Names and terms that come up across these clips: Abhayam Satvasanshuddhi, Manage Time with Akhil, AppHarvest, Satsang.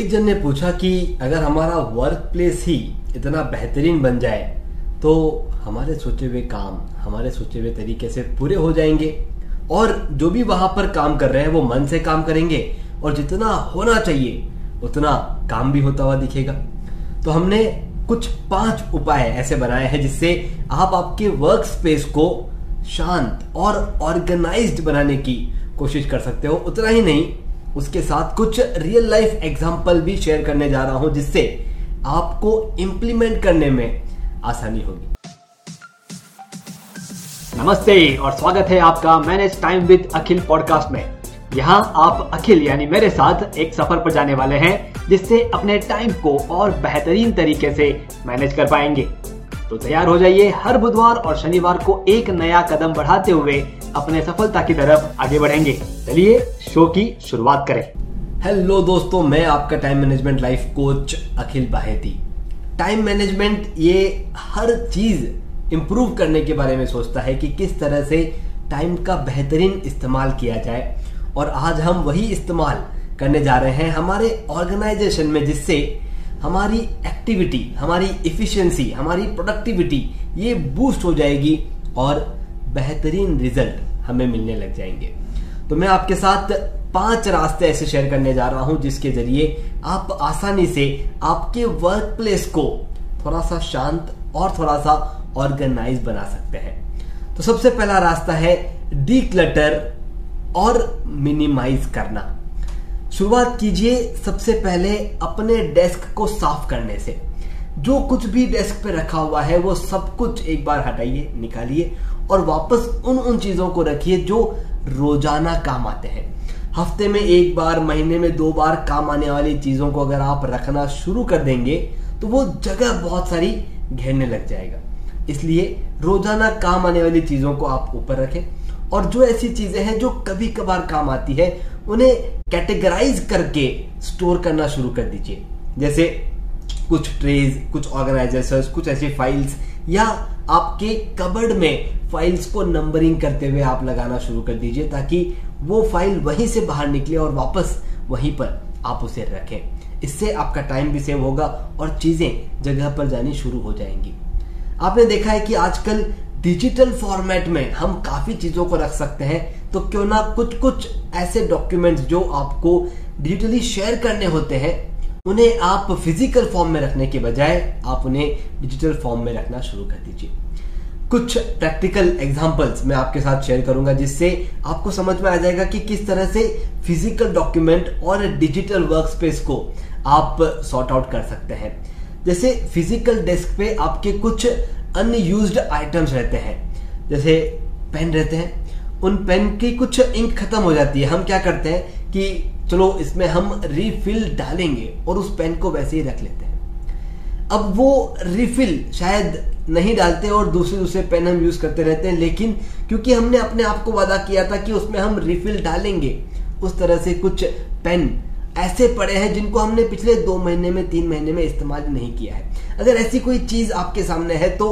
एक जन ने पूछा कि अगर हमारा वर्क प्लेस ही इतना बेहतरीन बन जाए तो हमारे सोचे हुए काम, हमारे सोचे हुए तरीके से पूरे हो जाएंगे और जो भी वहाँ पर काम कर रहे हैं वो मन से काम करेंगे और जितना होना चाहिए उतना काम भी होता हुआ दिखेगा। तो हमने कुछ 5 उपाय ऐसे बनाए हैं जिससे आप आपके वर्क स्पेस को शांत और ऑर्गेनाइज्ड बनाने की कोशिश कर सकते हो। उतना ही नहीं, उसके साथ कुछ रियल लाइफ एग्जाम्पल भी शेयर करने जा रहा हूं जिससे आपको इम्प्लीमेंट करने में आसानी होगी। नमस्ते और स्वागत है आपका manage time with Akhil podcast में। यहाँ आप अखिल यानी मेरे साथ एक सफर पर जाने वाले हैं जिससे अपने टाइम को और बेहतरीन तरीके से मैनेज कर पाएंगे। तो तैयार हो जाइए हर बुधवार और शनिवार को एक नया कदम बढ़ाते हुए अपने सफलता की तरफ आगे बढ़ेंगे। चलिए शो की शुरुआत करें। हेलो दोस्तों, मैं आपका time management life coach Akhil Baheti. Time management ये हर चीज इम्प्रूव करने के बारे में सोचता है कि किस तरह से टाइम का बेहतरीन इस्तेमाल किया जाए और आज हम वही इस्तेमाल करने जा रहे हैं हमारे ऑर्गेनाइजेशन में, जिससे हमारी एक्टिविटी, हमारी एफिशिएंसी, हमारी प्रोडक्टिविटी ये बूस्ट हो जाएगी और बेहतरीन रिजल्ट हमें मिलने लग जाएंगे। तो मैं आपके साथ 5 रास्ते ऐसे शेयर करने जा रहा हूं जिसके जरिए आप आसानी से आपके वर्क प्लेस को थोड़ा सा शांत और थोड़ा सा ऑर्गेनाइज बना सकते हैं। तो सबसे पहला रास्ता है डीक्लटर और मिनिमाइज करना। शुरुआत कीजिए सबसे पहले अपने डेस्क को साफ करने से। जो कुछ भी डेस्क पे रखा हुआ है वो सब कुछ एक बार हटाइए, निकालिए और वापस उन चीजों को रखिए जो रोजाना काम आते हैं। हफ्ते में एक बार, महीने में 2 बार काम आने वाली चीजों को अगर आप रखना शुरू कर देंगे तो वो जगह बहुत सारी घेरने लग जाएगा। इसलिए रोजाना काम आने वाली चीजों को आप ऊपर रखें और जो ऐसी चीजें हैं जो कभी कभार काम आती है उन्हें कैटेगराइज करके स्टोर करना शुरू कर दीजिए। जैसे कुछ ट्रेज, कुछ ऑर्गेनाइजर्स, कुछ ऐसी फाइल्स या आपके कबर्ड में फाइल्स को नंबरिंग करते हुए आप लगाना शुरू कर दीजिए ताकि वो फाइल वहीं से बाहर निकले और वापस वहीं पर आप उसे रखें। इससे आपका टाइम भी सेव होगा और चीजें जगह पर जानी शुरू हो जाएंगी। आपने देखा है कि आजकल डिजिटल फॉर्मेट में हम काफी चीजों को रख सकते हैं, तो क्यों ना कुछ ऐसे डॉक्यूमेंट्स जो आपको डिजिटली शेयर करने होते हैं उन्हें आप फिजिकल फॉर्म में रखने के बजाय आप उन्हें डिजिटल फॉर्म में रखना शुरू कर दीजिए। कुछ प्रैक्टिकल एग्जांपल्स मैं आपके साथ शेयर करूंगा जिससे आपको समझ में आ जाएगा कि किस तरह से फिजिकल डॉक्यूमेंट और डिजिटल वर्कस्पेस को आप सॉर्ट आउट कर सकते हैं। जैसे फिजिकल डेस्क पे आपके कुछ अनयूज्ड आइटम्स रहते हैं, जैसे पेन रहते हैं। उन पेन की कुछ इंक खत्म हो जाती है, हम क्या करते हैं कि चलो इसमें हम रिफिल डालेंगे और उस पेन को वैसे ही रख लेते हैं। अब वो रिफिल शायद नहीं डालते और दूसरे पेन हम यूज करते रहते हैं, लेकिन क्योंकि हमने अपने आप को वादा किया था कि उसमें हम रिफिल डालेंगे, उस तरह से कुछ पेन ऐसे पड़े हैं जिनको हमने पिछले 2 महीने में, 3 महीने में इस्तेमाल नहीं किया है। अगर ऐसी कोई चीज आपके सामने है तो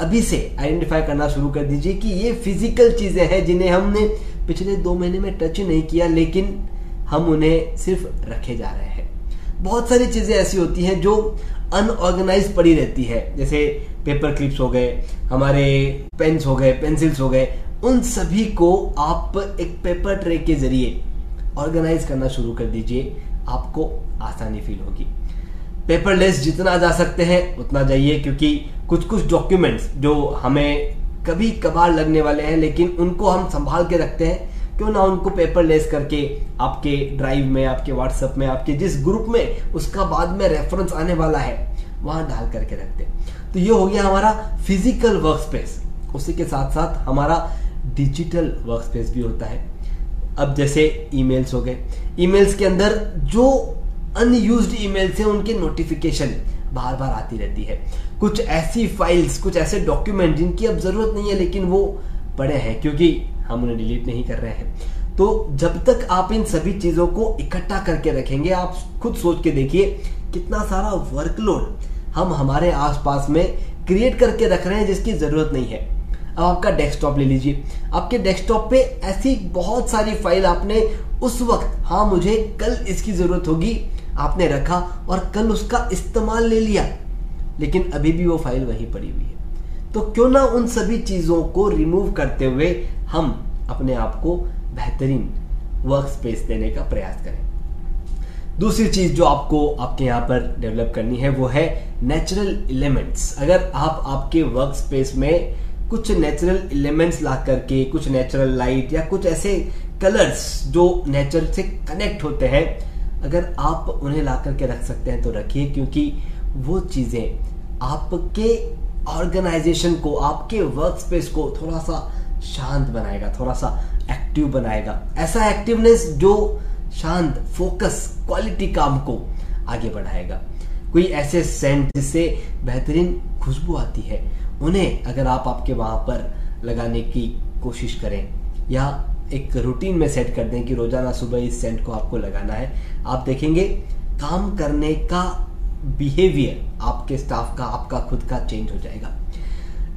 अभी से आइडेंटिफाई करना शुरू कर दीजिए कि ये फिजिकल चीजें हैं जिन्हें हमने पिछले 2 महीने में टच ही नहीं किया, लेकिन हम उन्हें सिर्फ रखे जा रहे हैं। बहुत सारी चीजें ऐसी होती हैं जो अनऑर्गेनाइज पड़ी रहती है, जैसे पेपर क्लिप्स हो गए, हमारे पेन्स हो गए, पेंसिल्स हो गए। उन सभी को आप एक पेपर ट्रे के जरिए ऑर्गेनाइज करना शुरू कर दीजिए, आपको आसानी फील होगी। पेपरलेस जितना जा सकते हैं उतना जाइए, क्योंकि कुछ डॉक्यूमेंट्स जो हमें कभी कभार लगने वाले हैं लेकिन उनको हम संभाल के रखते हैं, क्यों ना उनको पेपरलेस करके आपके ड्राइव में, आपके व्हाट्सएप में, आपके जिस ग्रुप में उसका बाद में रेफरेंस आने वाला है वहां डाल करके रखते हैं। तो ये हो गया हमारा फिजिकल वर्कस्पेस, उसी के साथ साथ हमारा डिजिटल वर्कस्पेस भी होता है। अब जैसे ईमेल्स हो गए, ईमेल्स के अंदर जो अनयूज्ड ईमेल्स हैं उनके नोटिफिकेशन बार बार आती रहती है। कुछ ऐसी फाइल्स, कुछ ऐसे डॉक्यूमेंट जिनकी अब जरूरत नहीं है लेकिन वो पड़े हैं क्योंकि हम उन्हें डिलीट नहीं कर रहे हैं। तो जब तक आप इन सभी चीजों को इकट्ठा करके रखेंगे, आप खुद सोच के देखिए कितना सारा वर्कलोड हम हमारे आसपास में क्रिएट करके रख रहे हैं जिसकी जरूरत नहीं है। अब आपका डेस्कटॉप ले लीजिए, आपके डेस्कटॉप पे ऐसी बहुत सारी फाइल आपने उस वक्त, हाँ मुझे कल इसकी जरूरत होगी, आपने रखा और कल उसका इस्तेमाल ले लिया, लेकिन अभी भी वो फाइल वहीं पड़ी हुई है। तो क्यों ना उन सभी चीज़ों को रिमूव करते हुए हम अपने आप को बेहतरीन वर्क स्पेस देने का प्रयास करें। दूसरी चीज़ जो आपको आपके यहाँ पर डेवलप करनी है वो है नेचुरल एलिमेंट्स। अगर आप आपके वर्क स्पेस में कुछ नेचुरल एलिमेंट्स ला करके, कुछ नेचुरल लाइट या कुछ ऐसे कलर्स जो नेचर से कनेक्ट होते हैं, अगर आप उन्हें ला करके रख सकते हैं तो रखिए, क्योंकि वो चीज़ें आपके ऑर्गेनाइजेशन को, आपके वर्क स्पेस को थोड़ा सा शांत बनाएगा, थोड़ा सा एक्टिव बनाएगा। ऐसा एक्टिवनेस जो शांत, फोकस, क्वालिटी काम को आगे बढ़ाएगा। कोई ऐसे सेंट जिससे बेहतरीन खुशबू आती है, उन्हें अगर आप आपके वहाँ पर लगाने की कोशिश करें या एक रूटीन में सेट कर दें कि रोज़ाना सुबह इस सेंट को आपको लगाना है, आप देखेंगे काम करने का बिहेवियर आपके स्टाफ का, आपका खुद का चेंज हो जाएगा।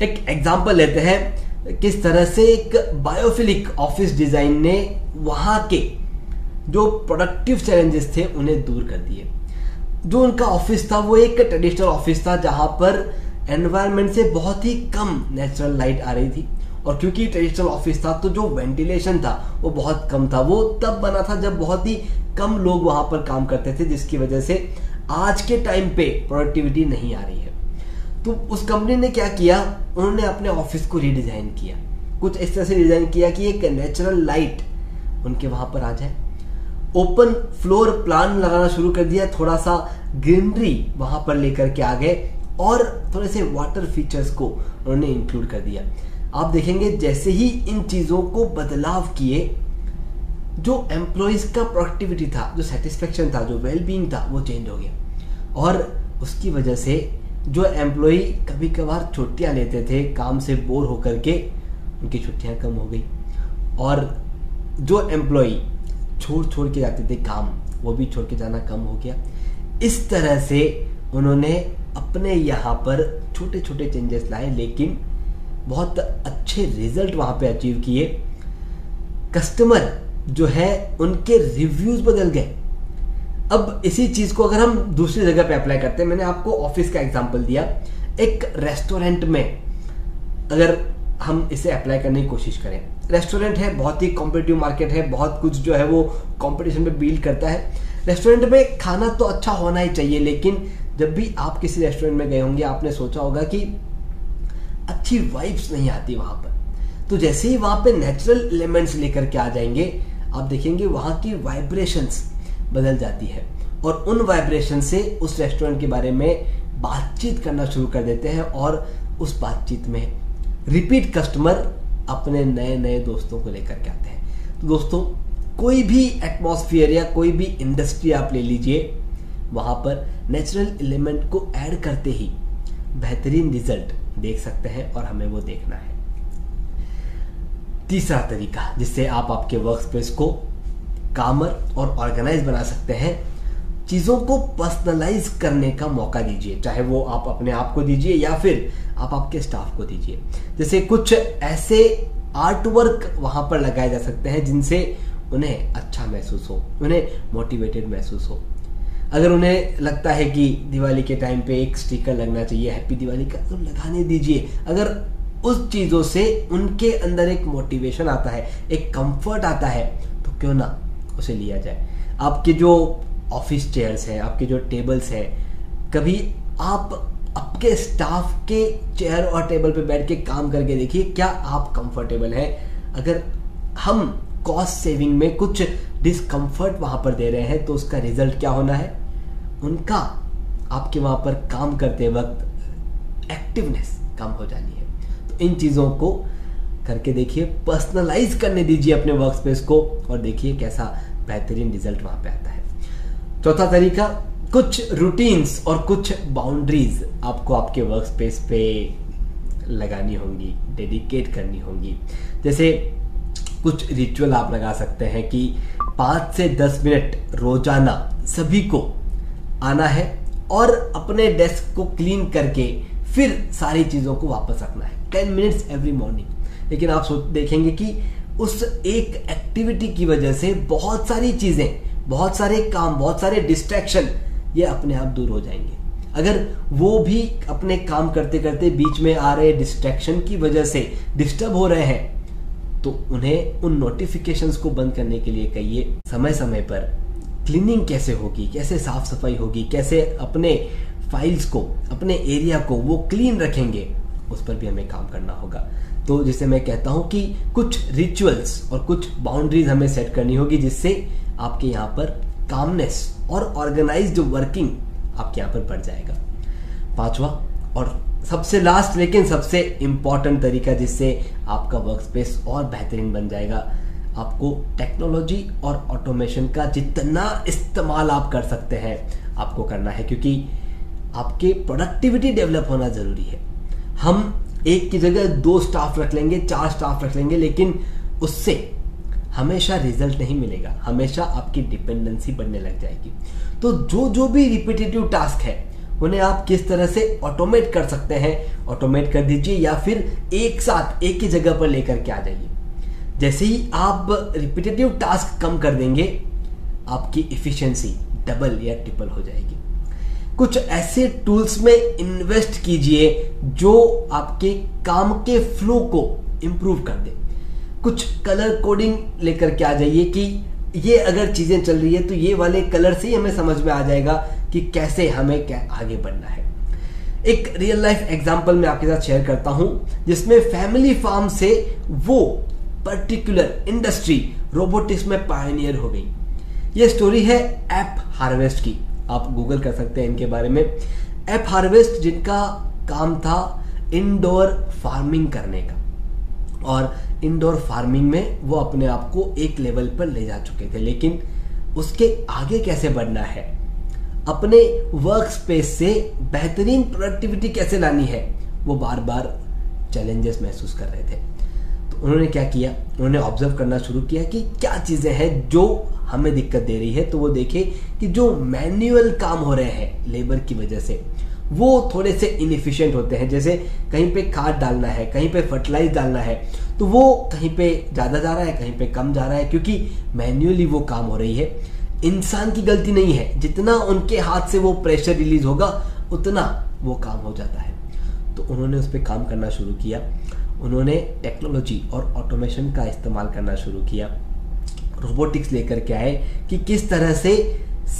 एक एग्जाम्पल लेते हैं किस तरह से एक बायोफिलिक ऑफिस डिज़ाइन ने वहाँ के जो प्रोडक्टिव चैलेंजेस थे उन्हें दूर कर दिए। जो उनका ऑफिस था वो एक ट्रेडिशनल ऑफिस था जहाँ पर एनवायरनमेंट से बहुत ही कम नेचुरल लाइट आ रही थी, और क्योंकि ट्रेडिशनल ऑफिस था तो जो वेंटिलेशन था वो बहुत कम था। वो तब बना था जब बहुत ही कम लोग वहाँ पर काम करते थे, जिसकी वजह से आज के टाइम पे प्रोडक्टिविटी नहीं आ रही है। तो उस कंपनी ने क्या किया, उन्होंने अपने ऑफिस को रीडिज़ाइन किया, कुछ इस तरह से डिज़ाइन किया कि एक नेचुरल लाइट उनके वहाँ पर आ जाए। ओपन फ्लोर प्लान लगाना शुरू कर दिया, थोड़ा सा ग्रीनरी वहाँ पर लेकर के आ गए और थोड़े से वाटर फीचर्स को उन्होंने इंक्लूड कर दिया। आप देखेंगे जैसे ही इन चीज़ों को बदलाव किए, जो एम्प्लॉइज का प्रोडक्टिविटी था, जो सेटिस्फेक्शन था, जो वेलबींग था, वो चेंज हो गया। और उसकी वजह से जो एम्प्लॉय कभी कभार छुट्टियाँ लेते थे काम से बोर होकर के, उनकी छुट्टियाँ कम हो गई, और जो एम्प्लॉय छोड़ के जाते थे काम, वो भी छोड़ के जाना कम हो गया। इस तरह से उन्होंने अपने यहाँ पर छोटे छोटे चेंजेस लाए, लेकिन बहुत अच्छे रिजल्ट वहाँ पे अचीव किए। कस्टमर जो है उनके रिव्यूज़ बदल गए। अब इसी चीज़ को अगर हम दूसरी जगह पे अप्लाई करते हैं, मैंने आपको ऑफिस का एग्जांपल दिया, एक रेस्टोरेंट में अगर हम इसे अप्लाई करने की कोशिश करें। रेस्टोरेंट है, बहुत ही कॉम्पिटिटिव मार्केट है, बहुत कुछ जो है वो कॉम्पिटिशन पे बिल्ड करता है। रेस्टोरेंट में खाना तो अच्छा होना ही चाहिए, लेकिन जब भी आप किसी रेस्टोरेंट में गए होंगे आपने सोचा होगा कि अच्छी वाइब्स नहीं आती वहाँ पर। तो जैसे ही वहाँ पे नेचुरल एलिमेंट्स लेकर के आ जाएंगे, आप देखेंगे वहाँ की वाइब्रेशंस बदल जाती है, और उन वाइब्रेशन से उस रेस्टोरेंट के बारे में बातचीत करना शुरू कर देते हैं, और उस बातचीत में रिपीट कस्टमर अपने नए नए दोस्तों को लेकर के आते हैं। तो दोस्तों, कोई भी एटमॉस्फेयर या कोई भी इंडस्ट्री आप ले लीजिए, वहाँ पर नेचुरल एलिमेंट को ऐड करते ही बेहतरीन रिजल्ट देख सकते हैं, और हमें वो देखना है। तीसरा तरीका जिससे आप आपके वर्क स्पेस को कामर और ऑर्गेनाइज बना सकते हैं, चीज़ों को पर्सनलाइज करने का मौका दीजिए, चाहे वो आप अपने आप को दीजिए या फिर आप आपके स्टाफ को दीजिए। जैसे कुछ ऐसे आर्ट वर्क वहाँ पर लगाए जा सकते हैं जिनसे उन्हें अच्छा महसूस हो, उन्हें मोटिवेटेड महसूस हो। अगर उन्हें लगता है कि दिवाली के टाइम पे एक स्टिकर लगना चाहिए हैप्पी दिवाली का, तो लगाने दीजिए। अगर उस चीज़ों से उनके अंदर एक मोटिवेशन आता है, एक कंफर्ट आता है, तो क्यों ना उसे लिया जाए। आपके जो ऑफिस चेयर्स हैं, आपके जो टेबल्स हैं, कभी आप आपके स्टाफ के चेयर और टेबल पे बैठ के काम करके देखिए क्या आप कंफर्टेबल हैं। अगर हम कॉस्ट सेविंग में कुछ डिस्कम्फर्ट वहाँ पर दे रहे हैं, तो उसका रिजल्ट क्या होना है, उनका आपके वहाँ पर काम करते वक्त एक्टिवनेस कम हो जानी है। तो इन चीज़ों को करके देखिए, पर्सनलाइज करने दीजिए अपने वर्क स्पेस को, और देखिए कैसा बेहतरीन रिजल्ट वहाँ पे आता है। चौथा तरीका, कुछ रूटीन्स और कुछ बाउंड्रीज आपको आपके वर्क स्पेस पे लगानी होंगी, डेडिकेट करनी होंगी। जैसे कुछ रिचुअल आप लगा सकते हैं कि 5 से 10 मिनट रोजाना सभी को आना है और अपने डेस्क को क्लीन करके फिर सारी चीज़ों को वापस रखना है, 10 मिनट्स एवरी मॉर्निंग। लेकिन आप देखेंगे कि उस एक एक्टिविटी की वजह से बहुत सारी चीज़ें, बहुत सारे काम, बहुत सारे डिस्ट्रैक्शन ये अपने आप दूर हो जाएंगे। अगर वो भी अपने काम करते करते बीच में आ रहे डिस्ट्रैक्शन की वजह से डिस्टर्ब हो रहे हैं तो उन्हें उन नोटिफिकेशंस को बंद करने के लिए कहिए। समय समय पर क्लीनिंग कैसे होगी, कैसे साफ सफाई होगी, कैसे अपने फाइल्स को, अपने एरिया को वो क्लीन रखेंगे, उस पर भी हमें काम करना होगा। तो जिसे मैं कहता हूँ कि कुछ रिचुअल्स और कुछ बाउंड्रीज हमें सेट करनी होगी, जिससे आपके यहाँ पर कामनेस और ऑर्गेनाइज्ड वर्किंग आपके यहाँ पर बढ़ जाएगा। पांचवा और सबसे लास्ट लेकिन सबसे इम्पॉर्टेंट तरीका जिससे आपका वर्क स्पेस और बेहतरीन बन जाएगा, आपको टेक्नोलॉजी और ऑटोमेशन का जितना इस्तेमाल आप कर सकते हैं आपको करना है, क्योंकि आपके प्रोडक्टिविटी डेवलप होना ज़रूरी है। हम एक की जगह 2 स्टाफ रख लेंगे, 4 स्टाफ रख लेंगे, लेकिन उससे हमेशा रिजल्ट नहीं मिलेगा, हमेशा आपकी डिपेंडेंसी बढ़ने लग जाएगी। तो जो जो भी रिपीटेटिव टास्क है उन्हें आप किस तरह से ऑटोमेट कर सकते हैं, ऑटोमेट कर दीजिए, या फिर एक साथ एक ही जगह पर लेकर के आ जाइए। जैसे ही आप रिपीटेटिव टास्क कम कर देंगे आपकी इफिशिएंसी डबल या ट्रिपल हो जाएगी। कुछ ऐसे टूल्स में इन्वेस्ट कीजिए जो आपके काम के फ्लो को इम्प्रूव कर दे। कुछ कलर कोडिंग लेकर के आ जाइए कि ये अगर चीज़ें चल रही है तो ये वाले कलर से ही हमें समझ में आ जाएगा कि कैसे हमें क्या आगे बढ़ना है। एक रियल लाइफ एग्जांपल मैं आपके साथ शेयर करता हूँ, जिसमें फैमिली फार्म से वो पर्टिकुलर इंडस्ट्री रोबोटिक्स में पायनियर हो गई। ये स्टोरी है ऐप हार्वेस्ट की, आप गूगल कर सकते हैं इनके बारे में। ऐप हार्वेस्ट जिनका काम था इंडोर फार्मिंग करने का, और इंडोर फार्मिंग में वो अपने आप को एक लेवल पर ले जा चुके थे, लेकिन उसके आगे कैसे बढ़ना है, अपने वर्क स्पेस से बेहतरीन प्रोडक्टिविटी कैसे लानी है, वो बार बार चैलेंजेस महसूस कर रहे थे। तो उन्होंने क्या किया, उन्होंने ऑब्जर्व करना शुरू किया कि क्या चीज़ें हैं जो हमें दिक्कत दे रही है। तो वो देखे कि जो मैन्युअल काम हो रहे हैं लेबर की वजह से वो थोड़े से इनएफिशिएंट होते हैं। जैसे कहीं पे खाद डालना है, कहीं पे फर्टिलाइज डालना है, तो वो कहीं पे ज़्यादा जा रहा है, कहीं पे कम जा रहा है, क्योंकि मैन्युअली वो काम हो रही है। इंसान की गलती नहीं है, जितना उनके हाथ से वो प्रेशर रिलीज होगा उतना वो काम हो जाता है। तो उन्होंने उस पर काम करना शुरू किया, उन्होंने टेक्नोलॉजी और ऑटोमेशन का इस्तेमाल करना शुरू किया, रोबोटिक्स लेकर के आए कि किस तरह से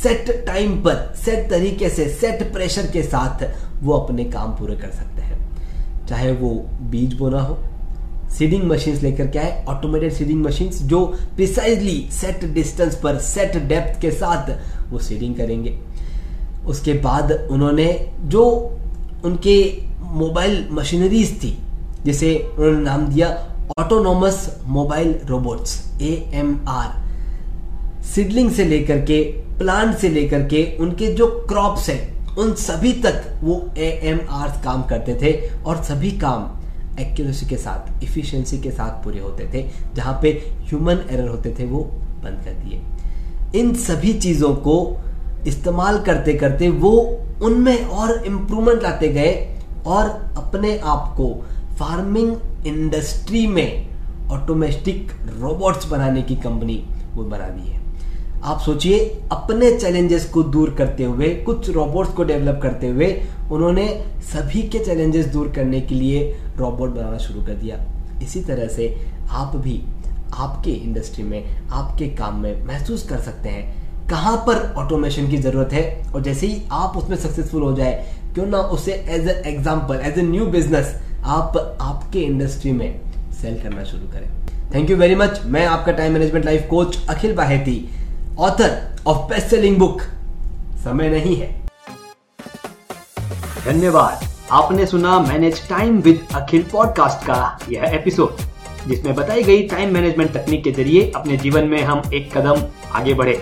सेट टाइम पर, सेट तरीके से, सेट प्रेशर के साथ वो अपने काम पूरे कर सकते हैं। चाहे वो बीज बोना हो, सीडिंग मशीन्स लेकर के आए, ऑटोमेटेड सीडिंग मशीन्स जो प्रिसाइजली सेट डिस्टेंस पर, सेट डेप्थ के साथ वो सीडिंग करेंगे। उसके बाद उन्होंने जो उनके मोबाइल मशीनरीज थी, जिसे उन्होंने नाम दिया autonomous mobile robots AMR, seedling से लेकर के, प्लांट से लेकर के, उनके जो क्रॉप्स हैं उन सभी तक वो AMR काम करते थे, और सभी काम एक्यूरेसी के साथ, इफिशिएंसी के साथ पूरे होते थे। जहाँ पे ह्यूमन एरर होते थे वो बंद कर दिए। इन सभी चीज़ों को इस्तेमाल करते करते वो उनमें और इम्प्रूवमेंट लाते गए, और अपने आप को फार्मिंग इंडस्ट्री में ऑटोमेटिक रोबोट्स बनाने की कंपनी वो बना दी है। आप सोचिए, अपने चैलेंजेस को दूर करते हुए, कुछ रोबोट्स को डेवलप करते हुए उन्होंने सभी के चैलेंजेस दूर करने के लिए रोबोट बनाना शुरू कर दिया। इसी तरह से आप भी आपके इंडस्ट्री में, आपके काम में महसूस कर सकते हैं कहाँ पर ऑटोमेशन की ज़रूरत है, और जैसे ही आप उसमें सक्सेसफुल हो जाए, क्यों ना उसे as a example, as a new business आप आपके इंडस्ट्री में सेल करना शुरू करें। Thank you very much. मैं आपका time management life coach Akhil Baheti, author of best selling book समय नहीं है। धन्यवाद, आपने सुना manage time with Akhil podcast का यह एपिसोड, जिसमें बताई गई टाइम मैनेजमेंट तकनीक के जरिए अपने जीवन में हम एक कदम आगे बढ़े।